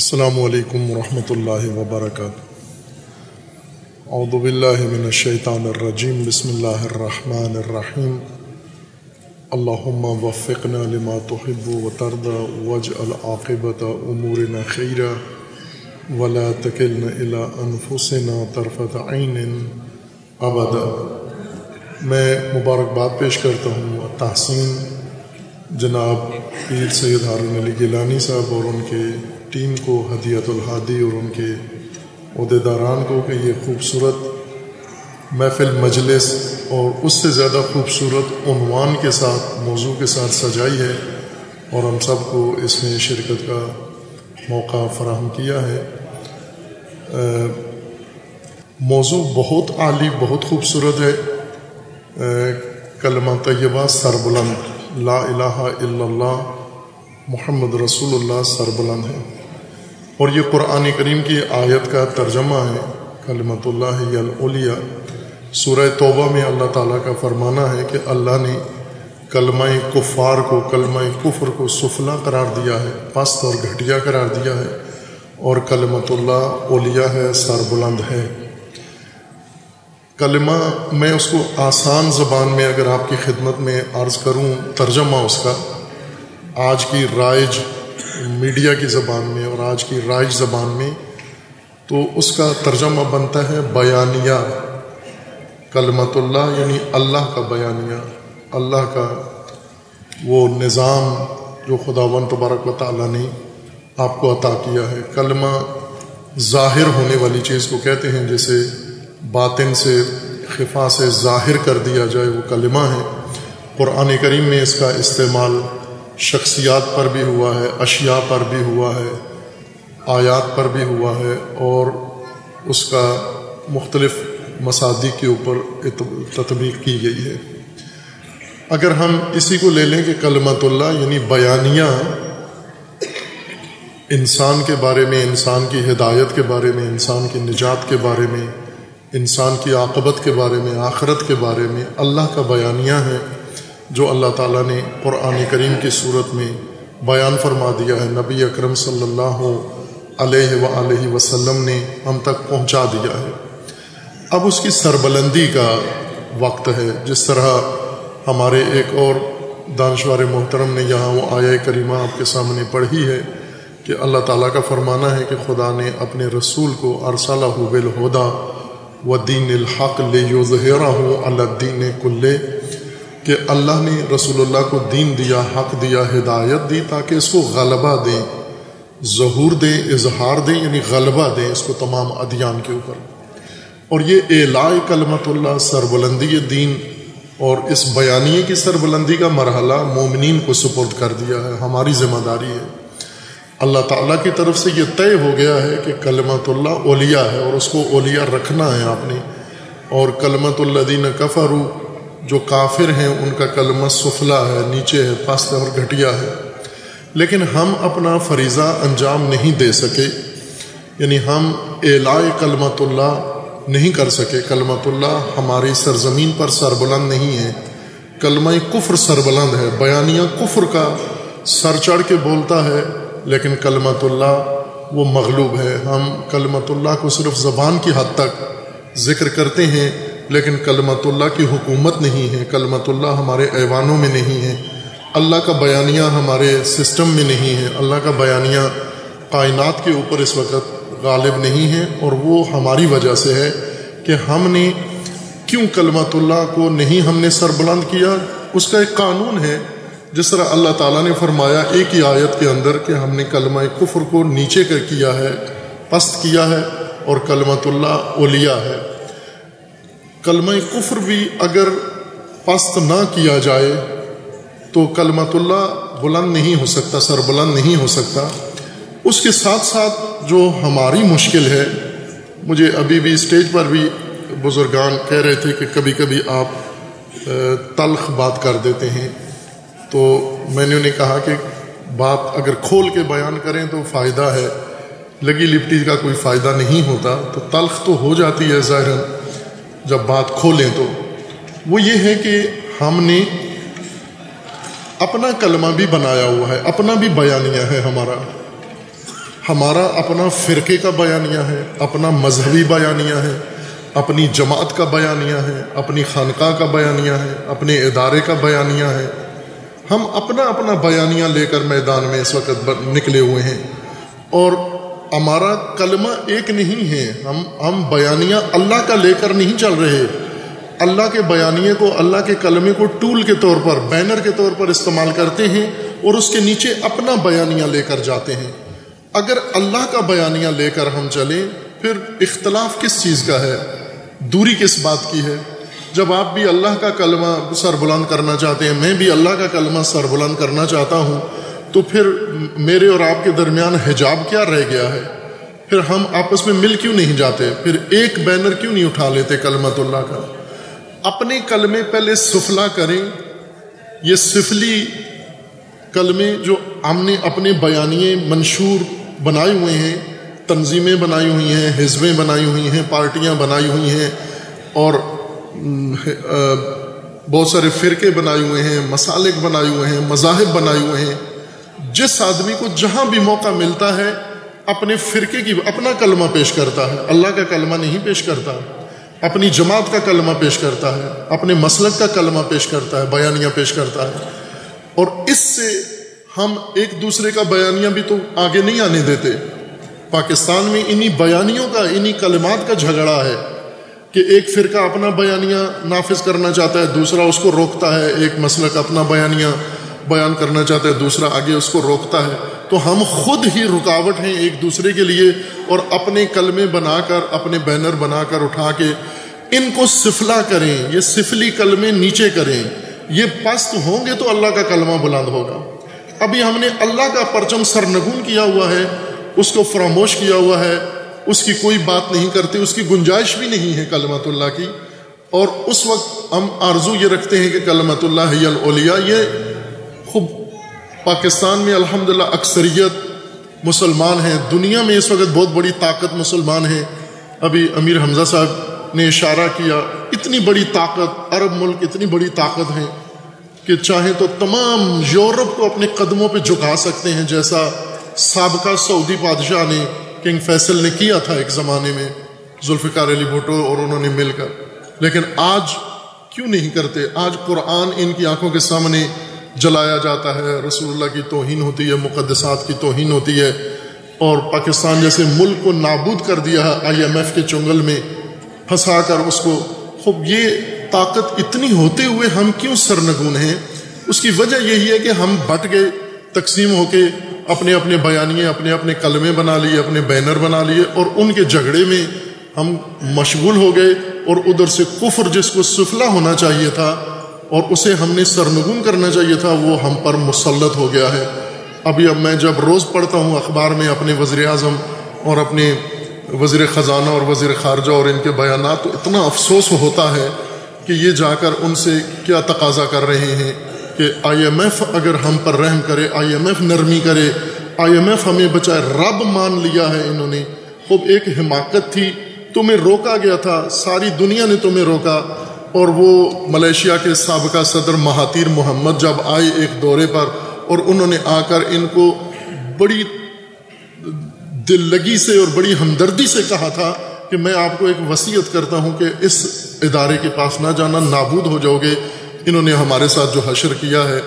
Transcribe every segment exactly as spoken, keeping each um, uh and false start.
السلام علیکم ورحمۃ اللہ وبرکاتہ۔ اعوذ باللہ من الشیطان الرجیم، بسم اللہ الرحمن الرحیم۔ اللہم وفقنا لما تحب وترضى واجعل عاقبۃ امورنا خیرا ولا تکلنا الی انفسنا طرفۃ عین ابدا۔ میں مبارکباد پیش کرتا ہوں تحسین جناب پیر سید ہارون علی گیلانی صاحب اور ان کے ٹیم کو، ہدیت الحادی اور ان کے عہدیداران کو، کہ یہ خوبصورت محفل مجلس اور اس سے زیادہ خوبصورت عنوان کے ساتھ، موضوع کے ساتھ سجائی ہے اور ہم سب کو اس میں شرکت کا موقع فراہم کیا ہے۔ موضوع بہت عالی، بہت خوبصورت ہے، کلمہ طیبہ سربلند، لا الہ الا اللہ محمد رسول اللہ سربلند ہے، اور یہ قرآن کریم کی آیت کا ترجمہ ہے۔ کلمۃ اللہ العلیٰ، سورہ توبہ میں اللہ تعالیٰ کا فرمانا ہے کہ اللہ نے کلمہ کفار کو، کلمہ کفر کو سفلا قرار دیا ہے، پست اور گھٹیا قرار دیا ہے، اور کلمۃ اللہ علیٰ ہے، سربلند ہے۔ کلمہ میں اس کو آسان زبان میں اگر آپ کی خدمت میں عرض کروں ترجمہ اس کا، آج کی رائج میڈیا کی زبان میں اور آج کی رائج زبان میں، تو اس کا ترجمہ بنتا ہے بیانیہ۔ کلمۃ اللہ یعنی اللہ کا بیانیہ، اللہ کا وہ نظام جو خداوند تبارک و تعالیٰ نے آپ کو عطا کیا ہے۔ کلمہ ظاہر ہونے والی چیز کو کہتے ہیں، جیسے باطن سے، خفا سے ظاہر کر دیا جائے، وہ کلمہ ہے۔ قرآن کریم میں اس کا استعمال شخصیات پر بھی ہوا ہے، اشیاء پر بھی ہوا ہے، آیات پر بھی ہوا ہے، اور اس کا مختلف مصادیق کے اوپر تطبیق کی گئی ہے۔ اگر ہم اسی کو لے لیں کہ کلمۃ اللہ یعنی بیانیہ، انسان کے بارے میں، انسان کی ہدایت کے بارے میں، انسان کی نجات کے بارے میں، انسان کی عاقبت کے بارے میں، آخرت کے بارے میں اللہ کا بیانیہ ہے، جو اللہ تعالیٰ نے قرآن کریم کی صورت میں بیان فرما دیا ہے، نبی اکرم صلی اللہ علیہ وآلہ وسلم نے ہم تک پہنچا دیا ہے۔ اب اس کی سربلندی کا وقت ہے، جس طرح ہمارے ایک اور دانشوار محترم نے یہاں وہ آیہ کریمہ آپ کے سامنے پڑھی ہے کہ اللہ تعالیٰ کا فرمانا ہے کہ خدا نے اپنے رسول کو ارسلہ بالہدیٰ ودین الحق لیظہرہ علی الدین کلہ، کہ اللہ نے رسول اللہ کو دین دیا، حق دیا، ہدایت دی، تاکہ اس کو غلبہ دیں، ظہور دیں، اظہار دیں، یعنی غلبہ دیں اس کو تمام ادیان کے اوپر۔ اور یہ اعلاء کلمۃ اللہ، سربلندی دین اور اس بیانیے کی سربلندی کا مرحلہ مومنین کو سپرد کر دیا ہے، ہماری ذمہ داری ہے۔ اللہ تعالیٰ کی طرف سے یہ طے ہو گیا ہے کہ کلمۃ اللہ اولیاء ہے، اور اس کو اولیاء رکھنا ہے آپ نے، اور کلمۃ الذین کفروا، جو کافر ہیں ان کا کلمہ سفلا ہے، نیچے ہے، پست اور گھٹیا ہے۔ لیکن ہم اپنا فریضہ انجام نہیں دے سکے، یعنی ہم اعلاء کلمۃ اللہ نہیں کر سکے، کلمۃ اللہ ہماری سرزمین پر سربلند نہیں ہے۔ کلمہ کفر سربلند ہے، بیانیہ کفر کا سر چڑھ کے بولتا ہے، لیکن کلمۃ اللہ وہ مغلوب ہے۔ ہم کلمۃ اللہ کو صرف زبان کی حد تک ذکر کرتے ہیں، لیکن کلمۃ اللہ کی حکومت نہیں ہے، کلمۃ اللہ ہمارے ایوانوں میں نہیں ہے، اللہ کا بیانیہ ہمارے سسٹم میں نہیں ہے، اللہ کا بیانیہ کائنات کے اوپر اس وقت غالب نہیں ہے، اور وہ ہماری وجہ سے ہے کہ ہم نے کیوں کلمۃ اللہ کو نہیں ہم نے سربلند کیا۔ اس کا ایک قانون ہے، جس طرح اللہ تعالیٰ نے فرمایا ایک ہی آیت کے اندر کہ ہم نے کلمہ کفر کو نیچے کا کیا ہے، پست کیا ہے، اور کلمۃ اللہ اولیاء ہے۔ کلمہ کفر بھی اگر پست نہ کیا جائے تو کلمۃ اللہ بلند نہیں ہو سکتا، سربلند نہیں ہو سکتا۔ اس کے ساتھ ساتھ جو ہماری مشکل ہے، مجھے ابھی بھی اسٹیج پر بھی بزرگان کہہ رہے تھے کہ کبھی کبھی آپ تلخ بات کر دیتے ہیں، تو میں نے انہیں کہا کہ بات اگر کھول کے بیان کریں تو فائدہ ہے، لگی لپٹی کا کوئی فائدہ نہیں ہوتا، تو تلخ تو ہو جاتی ہے ظاہراً جب بات کھولیں تو۔ وہ یہ ہے کہ ہم نے اپنا کلمہ بھی بنایا ہوا ہے، اپنا بھی بیانیہ ہے ہمارا، ہمارا اپنا فرقے کا بیانیہ ہے، اپنا مذہبی بیانیہ ہے، اپنی جماعت کا بیانیہ ہے، اپنی خانقاہ کا بیانیہ ہے، اپنے ادارے کا بیانیہ ہے۔ ہم اپنا اپنا بیانیہ لے کر میدان میں اس وقت نکلے ہوئے ہیں، اور ہمارا کلمہ ایک نہیں ہے۔ ہم ہم بیانیہ اللہ کا لے کر نہیں چل رہے، اللہ کے بیانیے کو، اللہ کے کلمے کو ٹول کے طور پر، بینر کے طور پر استعمال کرتے ہیں اور اس کے نیچے اپنا بیانیہ لے کر جاتے ہیں۔ اگر اللہ کا بیانیہ لے کر ہم چلیں، پھر اختلاف کس چیز کا ہے، دوری کس بات کی ہے؟ جب آپ بھی اللہ کا کلمہ سربلند کرنا چاہتے ہیں، میں بھی اللہ کا کلمہ سربلند کرنا چاہتا ہوں، تو پھر میرے اور آپ کے درمیان حجاب کیا رہ گیا ہے؟ پھر ہم آپس میں مل کیوں نہیں جاتے؟ پھر ایک بینر کیوں نہیں اٹھا لیتے کلمت اللہ کا؟ اپنے کلمے پہلے سفلا کریں، یہ سفلی کلمے جو ہم نے اپنے بیانیے منشور بنائے ہوئے ہیں، تنظیمیں بنائی ہوئی ہیں، حزبیں بنائی ہوئی ہیں، پارٹیاں بنائی ہوئی ہیں، اور بہت سارے فرقے بنائے ہوئے ہیں، مسالک بنائے ہوئے ہیں، مذاہب بنائے ہوئے ہیں۔ جس آدمی کو جہاں بھی موقع ملتا ہے اپنے فرقے کی اپنا کلمہ پیش کرتا ہے، اللہ کا کلمہ نہیں پیش کرتا، اپنی جماعت کا کلمہ پیش کرتا ہے، اپنے مسلک کا کلمہ پیش کرتا ہے، بیانیہ پیش کرتا ہے، اور اس سے ہم ایک دوسرے کا بیانیہ بھی تو آگے نہیں آنے دیتے۔ پاکستان میں انہی بیانیوں کا، انہی کلمات کا جھگڑا ہے کہ ایک فرقہ اپنا بیانیہ نافذ کرنا چاہتا ہے، دوسرا اس کو روکتا ہے، ایک مسلک اپنا بیانیہ بیان کرنا چاہتا ہے، دوسرا آگے اس کو روکتا ہے، تو ہم خود ہی رکاوٹ ہیں ایک دوسرے کے لیے، اور اپنے کلمے بنا کر، اپنے بینر بنا کر اٹھا کے ان کو سفلا کریں، یہ سفلی کلمے نیچے کریں۔ یہ پست ہوں گے تو اللہ کا کلمہ بلند ہوگا۔ ابھی ہم نے اللہ کا پرچم سرنگون کیا ہوا ہے، اس کو فراموش کیا ہوا ہے، اس کی کوئی بات نہیں کرتے، اس کی گنجائش بھی نہیں ہے کلمت اللہ کی، اور اس وقت ہم آرزو یہ رکھتے ہیں کہ کلمت اللہ ہی العلیہ۔ یہ خوب پاکستان میں الحمدللہ اکثریت مسلمان ہیں، دنیا میں اس وقت بہت بڑی طاقت مسلمان ہیں۔ ابھی امیر حمزہ صاحب نے اشارہ کیا، اتنی بڑی طاقت، عرب ملک اتنی بڑی طاقت ہیں کہ چاہے تو تمام یورپ کو اپنے قدموں پہ جھکا سکتے ہیں، جیسا سابقہ سعودی بادشاہ نے، کنگ فیصل نے کیا تھا ایک زمانے میں، ذوالفقار علی بھٹو اور انہوں نے مل کر۔ لیکن آج کیوں نہیں کرتے؟ آج قرآن ان کی آنکھوں کے سامنے جلایا جاتا ہے، رسول اللہ کی توہین ہوتی ہے، مقدسات کی توہین ہوتی ہے، اور پاکستان جیسے ملک کو نابود کر دیا ہے، آئی ایم ایف کے چنگل میں پھنسا کر اس کو۔ خب یہ طاقت اتنی ہوتے ہوئے ہم کیوں سرنگون ہیں؟ اس کی وجہ یہی ہے کہ ہم بٹ گئے، تقسیم ہو کے اپنے اپنے بیانیے، اپنے اپنے کلمے بنا لیے، اپنے بینر بنا لیے، اور ان کے جھگڑے میں ہم مشغول ہو گئے، اور ادھر سے کفر جس کو سفلا ہونا چاہیے تھا اور اسے ہم نے سرنگون کرنا چاہیے تھا، وہ ہم پر مسلط ہو گیا ہے۔ ابھی اب میں جب روز پڑھتا ہوں اخبار میں اپنے وزیر اعظم اور اپنے وزیر خزانہ اور وزیر خارجہ اور ان کے بیانات، تو اتنا افسوس ہوتا ہے کہ یہ جا کر ان سے کیا تقاضا کر رہے ہیں کہ آئی ایم ایف اگر ہم پر رحم کرے، آئی ایم ایف نرمی کرے، آئی ایم ایف ہمیں بچائے، رب مان لیا ہے انہوں نے۔ خوب ایک حماقت تھی، تمہیں روکا گیا تھا، ساری دنیا نے تمہیں روکا، اور وہ ملیشیا کے سابقہ صدر مہاتیر محمد جب آئے ایک دورے پر، اور انہوں نے آ کر ان کو بڑی دل لگی سے اور بڑی ہمدردی سے کہا تھا کہ میں آپ کو ایک وصیت کرتا ہوں کہ اس ادارے کے پاس نہ جانا، نابود ہو جاؤ گے۔ انہوں نے ہمارے ساتھ جو حشر کیا ہے،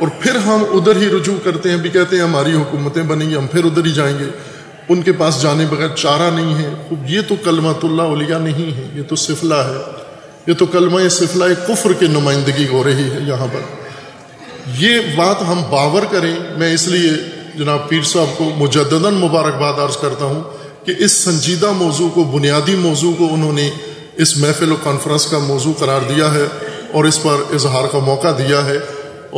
اور پھر ہم ادھر ہی رجوع کرتے ہیں، بھی کہتے ہیں ہماری حکومتیں بنیں گی، ہم پھر ادھر ہی جائیں گے، ان کے پاس جانے بغیر چارہ نہیں ہے۔ خب یہ تو کلمۃ اللہ اولیاء نہیں ہے، یہ تو سفلا ہے، یہ تو کلمہ سفلا کفر کی نمائندگی ہو رہی ہے یہاں پر۔ یہ بات ہم باور کریں۔ میں اس لیے جناب پیر صاحب کو مجدداً مبارکباد عرض کرتا ہوں کہ اس سنجیدہ موضوع کو، بنیادی موضوع کو انہوں نے اس محفل و کانفرنس کا موضوع قرار دیا ہے اور اس پر اظہار کا موقع دیا ہے،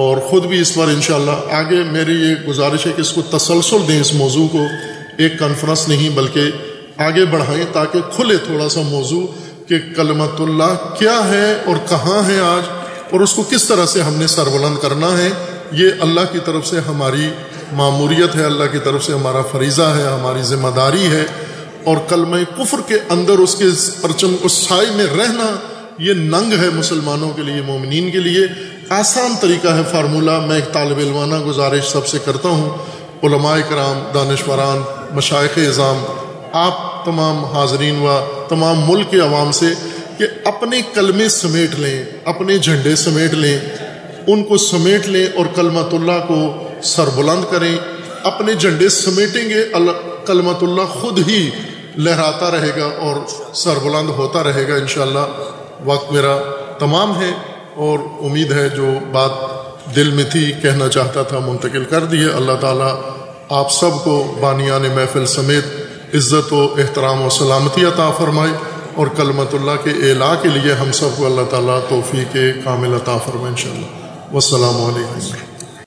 اور خود بھی اس پر انشاءاللہ آگے میری یہ گزارش ہے کہ اس کو تسلسل دیں، اس موضوع کو ایک کانفرنس نہیں بلکہ آگے بڑھائیں، تاکہ کھلے تھوڑا سا موضوع کہ کلمت اللہ کیا ہے اور کہاں ہے آج، اور اس کو کس طرح سے ہم نے سربلند کرنا ہے۔ یہ اللہ کی طرف سے ہماری ماموریت ہے، اللہ کی طرف سے ہمارا فریضہ ہے، ہماری ذمہ داری ہے، اور کلمہ کفر کے اندر اس کے پرچم کو سائے میں رہنا یہ ننگ ہے مسلمانوں کے لیے، مومنین کے لیے۔ آسان طریقہ ہے، فارمولہ۔ میں ایک طالب علمانہ گزارش سب سے کرتا ہوں، علماء کرام، دانشوران، مشائخ اعظام، آپ تمام حاضرین و تمام ملک کے عوام سے کہ اپنے کلمے سمیٹ لیں، اپنے جھنڈے سمیٹ لیں، ان کو سمیٹ لیں اور کلمۃ اللہ کو سربلند کریں۔ اپنے جھنڈے سمیٹیں گے، کلمۃ اللہ خود ہی لہراتا رہے گا اور سربلند ہوتا رہے گا انشاءاللہ۔ وقت میرا تمام ہے اور امید ہے جو بات دل میں تھی کہنا چاہتا تھا منتقل کر دی ہے۔ اللہ تعالیٰ آپ سب کو بانیان محفل سمیت عزت و احترام و سلامتی عطا فرمائے اور کلمۃ اللہ کے اعلیٰ کے لیے ہم سب کو اللہ تعالیٰ توفیق کامل عطا فرمائے انشاءاللہ۔ والسلام علیکم۔